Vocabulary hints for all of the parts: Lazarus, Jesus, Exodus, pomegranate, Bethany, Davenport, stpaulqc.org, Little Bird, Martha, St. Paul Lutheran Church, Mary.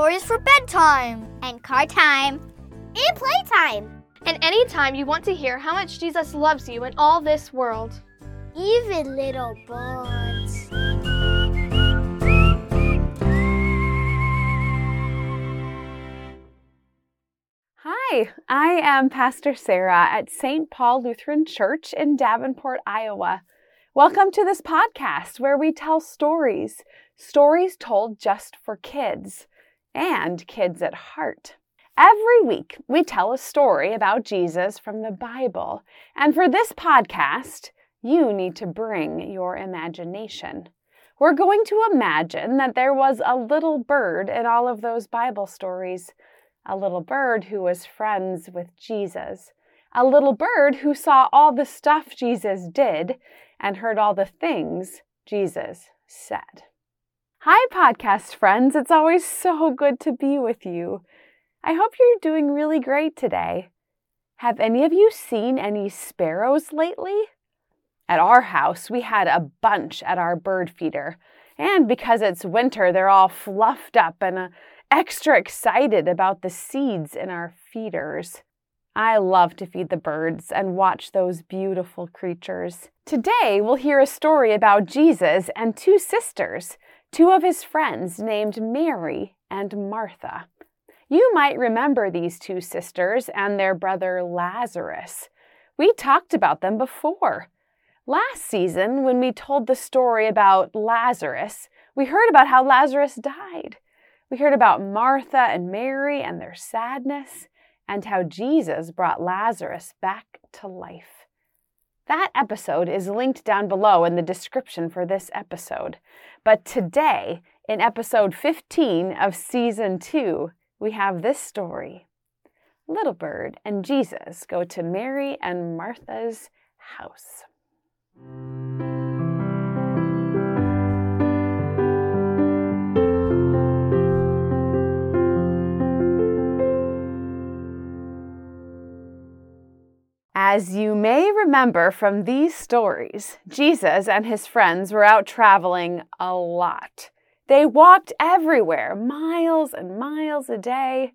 stories for bedtime, and car time, and playtime, and any time you want to hear how much Jesus loves you in all this world. Even little birds. Hi, I am Pastor Sarah at St. Paul Lutheran Church in Davenport, Iowa. Welcome to this podcast where we tell stories told just for kids and kids at heart. Every week, we tell a story about Jesus from the Bible, and for this podcast, you need to bring your imagination. We're going to imagine that there was a little bird in all of those Bible stories. A little bird who was friends with Jesus. A little bird who saw all the stuff Jesus did and heard all the things Jesus said. Hi, podcast friends. It's always so good to be with you. I hope you're doing really great today. Have any of you seen any sparrows lately? At our house, we had a bunch at our bird feeder. And because it's winter, they're all fluffed up and extra excited about the seeds in our feeders. I love to feed the birds and watch those beautiful creatures. Today, we'll hear a story about Jesus and two sisters, two of his friends named Mary and Martha. You might remember these two sisters and their brother Lazarus. We talked about them before. Last season, when we told the story about Lazarus, we heard about how Lazarus died. We heard about Martha and Mary and their sadness and how Jesus brought Lazarus back to life. That episode is linked down below in the description for this episode. But today, in episode 15 of season 2, we have this story. Little Bird and Jesus go to Mary and Martha's house. As you may remember from these stories, Jesus and his friends were out traveling a lot. They walked everywhere, miles and miles a day.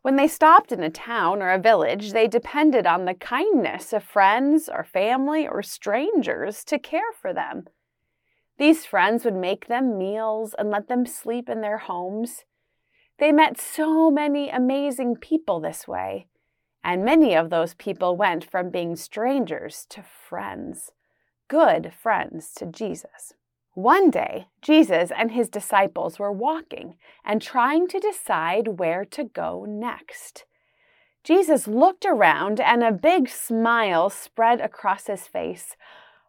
When they stopped in a town or a village, they depended on the kindness of friends or family or strangers to care for them. These friends would make them meals and let them sleep in their homes. They met so many amazing people this way. And many of those people went from being strangers to friends, good friends to Jesus. One day, Jesus and his disciples were walking and trying to decide where to go next. Jesus looked around and a big smile spread across his face.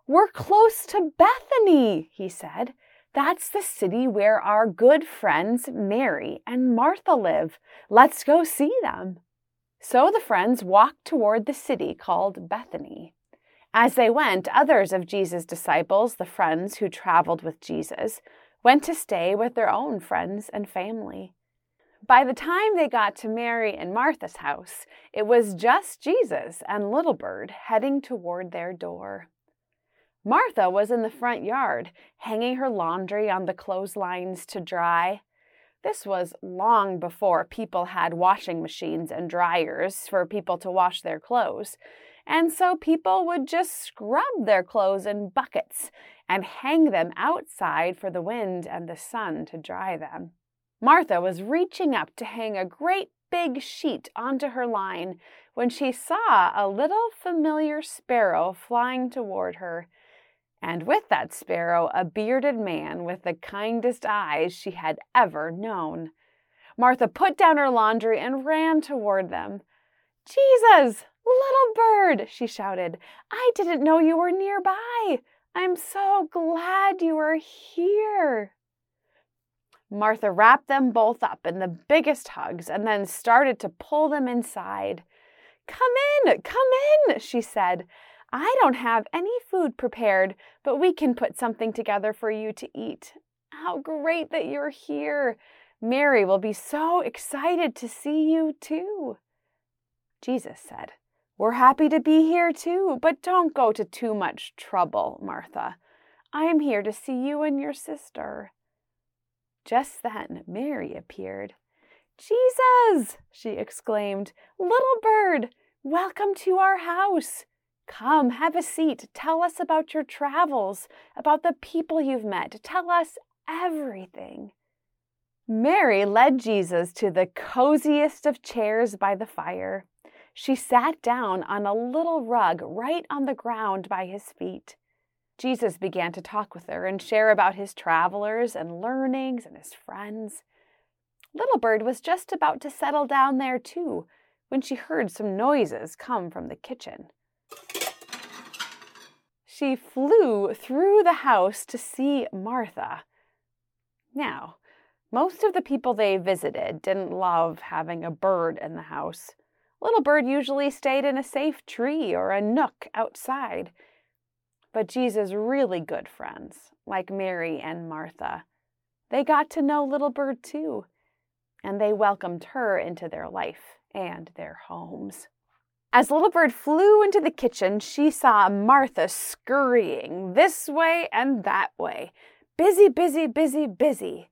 "We're close to Bethany," he said. "That's the city where our good friends Mary and Martha live. Let's go see them." So the friends walked toward the city called Bethany. As they went, others of Jesus' disciples, the friends who traveled with Jesus, went to stay with their own friends and family. By the time they got to Mary and Martha's house, it was just Jesus and Little Bird heading toward their door. Martha was in the front yard, hanging her laundry on the clotheslines to dry. This was long before people had washing machines and dryers for people to wash their clothes, and so people would just scrub their clothes in buckets and hang them outside for the wind and the sun to dry them. Martha was reaching up to hang a great big sheet onto her line when she saw a little familiar sparrow flying toward her. And with that sparrow, a bearded man with the kindest eyes she had ever known. Martha put down her laundry and ran toward them. "Jesus, Little Bird," she shouted. "I didn't know you were nearby. I'm so glad you are here." Martha wrapped them both up in the biggest hugs and then started to pull them inside. "Come in," she said. "I don't have any food prepared, but we can put something together for you to eat. How great that you're here. Mary will be so excited to see you too." Jesus said, "We're happy to be here too, but don't go to too much trouble, Martha. I'm here to see you and your sister." Just then, Mary appeared. "Jesus," she exclaimed, "Little Bird, welcome to our house. Come, have a seat. Tell us about your travels, about the people you've met. Tell us everything." Mary led Jesus to the coziest of chairs by the fire. She sat down on a little rug right on the ground by his feet. Jesus began to talk with her and share about his travelers and learnings and his friends. Little Bird was just about to settle down there too when she heard some noises come from the kitchen. She flew through the house to see Martha. Now, most of the people they visited didn't love having a bird in the house. Little Bird usually stayed in a safe tree or a nook outside. But Jesus' really good friends, like Mary and Martha, they got to know Little Bird too, and they welcomed her into their life and their homes. As Little Bird flew into the kitchen, she saw Martha scurrying this way and that way. Busy, busy, busy, busy.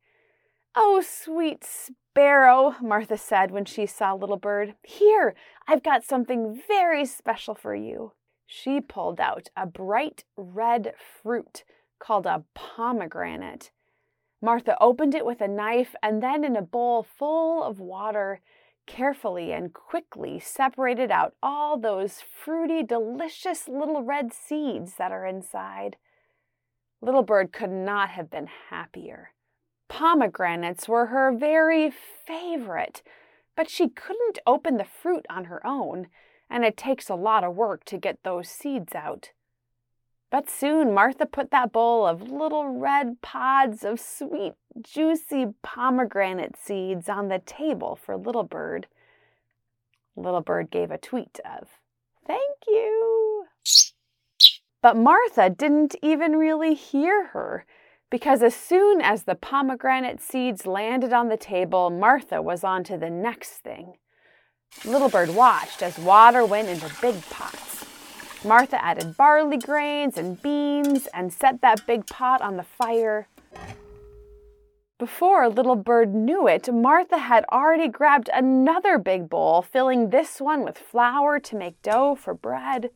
"Oh, sweet sparrow," Martha said when she saw Little Bird. "Here, I've got something very special for you." She pulled out a bright red fruit called a pomegranate. Martha opened it with a knife and then in a bowl full of water, carefully and quickly separated out all those fruity, delicious little red seeds that are inside. Little Bird could not have been happier. Pomegranates were her very favorite, but she couldn't open the fruit on her own, and it takes a lot of work to get those seeds out. But soon Martha put that bowl of little red pods of sweet, juicy pomegranate seeds on the table for Little Bird. Little Bird gave a tweet of, "Thank you." But Martha didn't even really hear her, because as soon as the pomegranate seeds landed on the table, Martha was on to the next thing. Little Bird watched as water went into big pots. Martha added barley grains and beans and set that big pot on the fire. Before Little Bird knew it, Martha had already grabbed another big bowl, filling this one with flour to make dough for bread.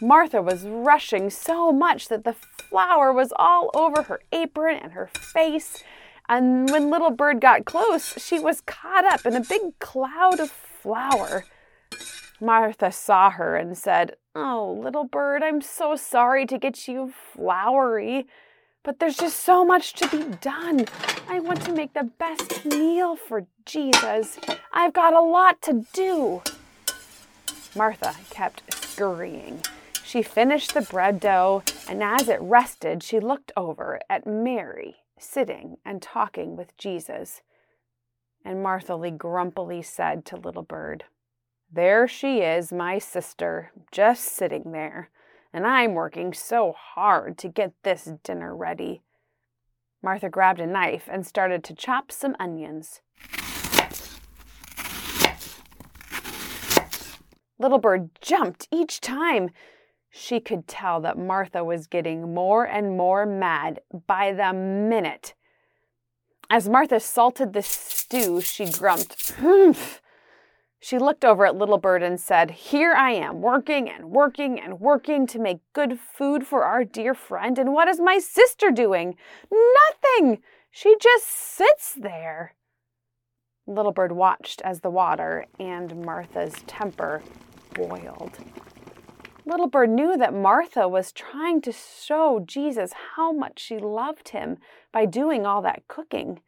Martha was rushing so much that the flour was all over her apron and her face. And when Little Bird got close, she was caught up in a big cloud of flour. Martha saw her and said, "Oh, Little Bird, I'm so sorry to get you floury, but there's just so much to be done. I want to make the best meal for Jesus. I've got a lot to do." Martha kept scurrying. She finished the bread dough, and as it rested, she looked over at Mary, sitting and talking with Jesus. And Martha grumpily said to Little Bird, "There she is, my sister, just sitting there, and I'm working so hard to get this dinner ready." Martha grabbed a knife and started to chop some onions. Little Bird jumped each time. She could tell that Martha was getting more and more mad by the minute. As Martha salted the stew, she grumped, "Humph." She looked over at Little Bird and said, "Here I am, working and working and working to make good food for our dear friend, and what is my sister doing? Nothing! She just sits there." Little Bird watched as the water and Martha's temper boiled. Little Bird knew that Martha was trying to show Jesus how much she loved him by doing all that cooking.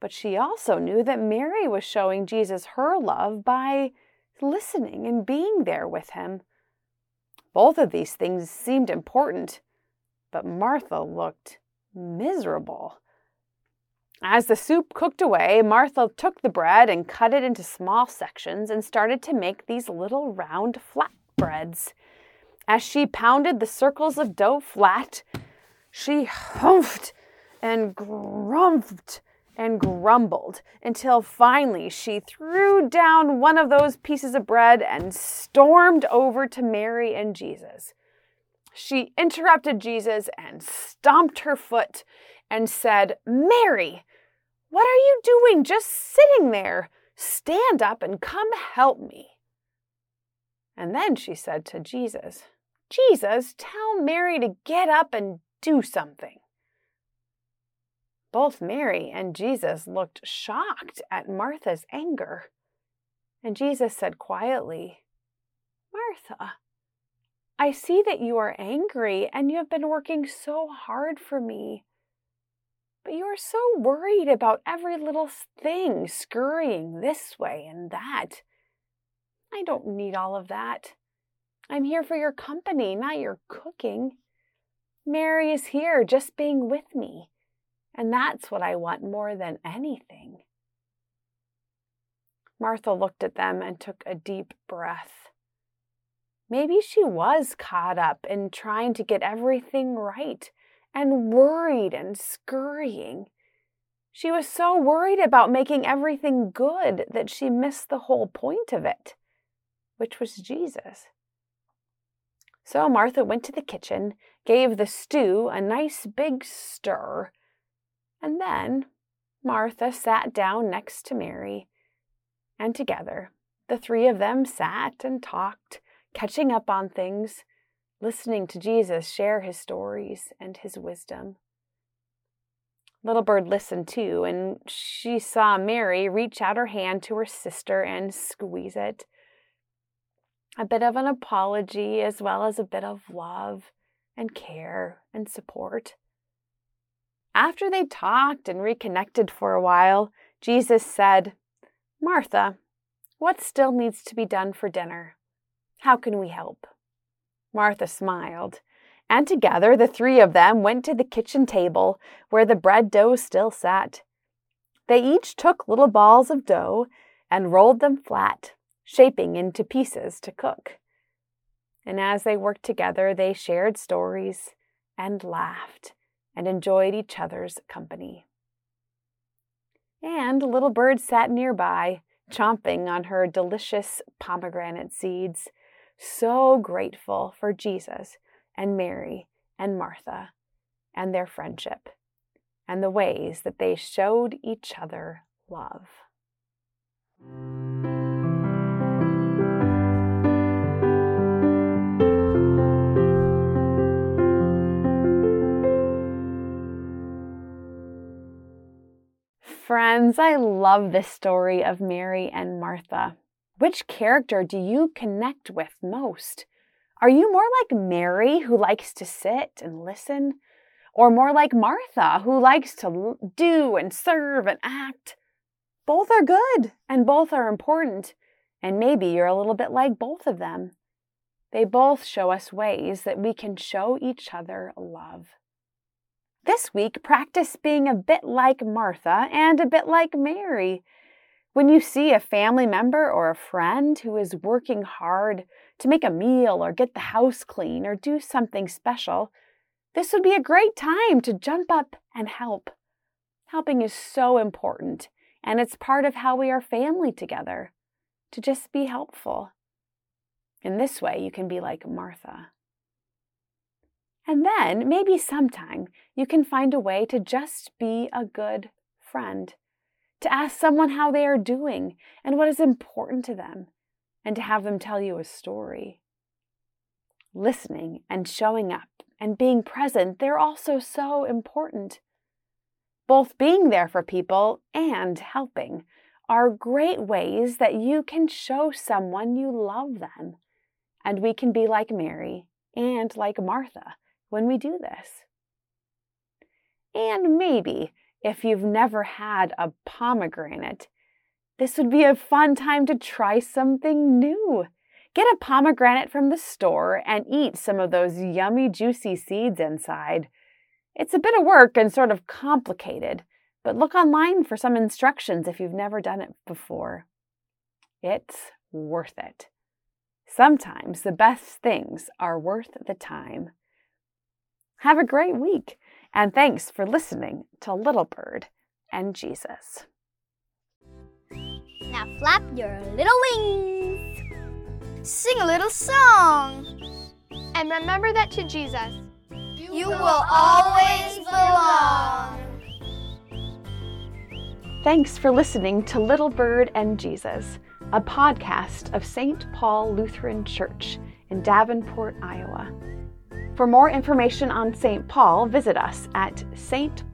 But she also knew that Mary was showing Jesus her love by listening and being there with him. Both of these things seemed important, but Martha looked miserable. As the soup cooked away, Martha took the bread and cut it into small sections and started to make these little round flatbreads. As she pounded the circles of dough flat, she humphed and grumped and grumbled until finally she threw down one of those pieces of bread and stormed over to Mary and Jesus. She interrupted Jesus and stomped her foot and said, "Mary, What are you doing just sitting there? Stand up and come help me. And then she said to Jesus, Jesus, tell Mary to get up and do something. Both Mary and Jesus looked shocked at Martha's anger. And Jesus said quietly, Martha, I see that you are angry and you have been working so hard for me. But you are so worried about every little thing, scurrying this way and that. I don't need all of that. I'm here for your company, not your cooking. Mary is here just being with me, and that's what I want more than anything. Martha looked at them and took a deep breath. Maybe she was caught up in trying to get everything right, and worried and scurrying. She was so worried about making everything good that she missed the whole point of it, which was Jesus. So Martha went to the kitchen, gave the stew a nice big stir, and then Martha sat down next to Mary, and together the three of them sat and talked, catching up on things, listening to Jesus share his stories and his wisdom. Little Bird listened too, and she saw Mary reach out her hand to her sister and squeeze it. A bit of an apology as well as a bit of love and care and support. After they talked and reconnected for a while, Jesus said, Martha, what still needs to be done for dinner? How can we help? Martha smiled, and together the three of them went to the kitchen table where the bread dough still sat. They each took little balls of dough and rolled them flat, shaping into pieces to cook. And as they worked together, they shared stories and laughed and enjoyed each other's company. And Little Bird sat nearby, chomping on her delicious pomegranate seeds, so grateful for Jesus and Mary and Martha and their friendship and the ways that they showed each other love. Friends, I love this story of Mary and Martha. Which character do you connect with most? Are you more like Mary, who likes to sit and listen? Or more like Martha, who likes to do and serve and act? Both are good and both are important. And maybe you're a little bit like both of them. They both show us ways that we can show each other love. This week, practice being a bit like Martha and a bit like Mary. When you see a family member or a friend who is working hard to make a meal or get the house clean or do something special, this would be a great time to jump up and help. Helping is so important, and it's part of how we are family together, to just be helpful. In this way, you can be like Martha. And then, maybe sometime, you can find a way to just be a good friend. To ask someone how they are doing and what is important to them, and to have them tell you a story. Listening and showing up and being present, they're also so important. Both being there for people and helping are great ways that you can show someone you love them. And we can be like Mary and like Martha when we do this. And maybe, if you've never had a pomegranate, this would be a fun time to try something new. Get a pomegranate from the store and eat some of those yummy, juicy seeds inside. It's a bit of work and sort of complicated, but look online for some instructions if you've never done it before. It's worth it. Sometimes the best things are worth the time. Have a great week. And thanks for listening to Little Bird and Jesus. Now flap your little wings. Sing a little song. And remember that to Jesus, you will always belong. Thanks for listening to Little Bird and Jesus, a podcast of St. Paul Lutheran Church in Davenport, Iowa. For more information on St. Paul, visit us at stpaulqc.org.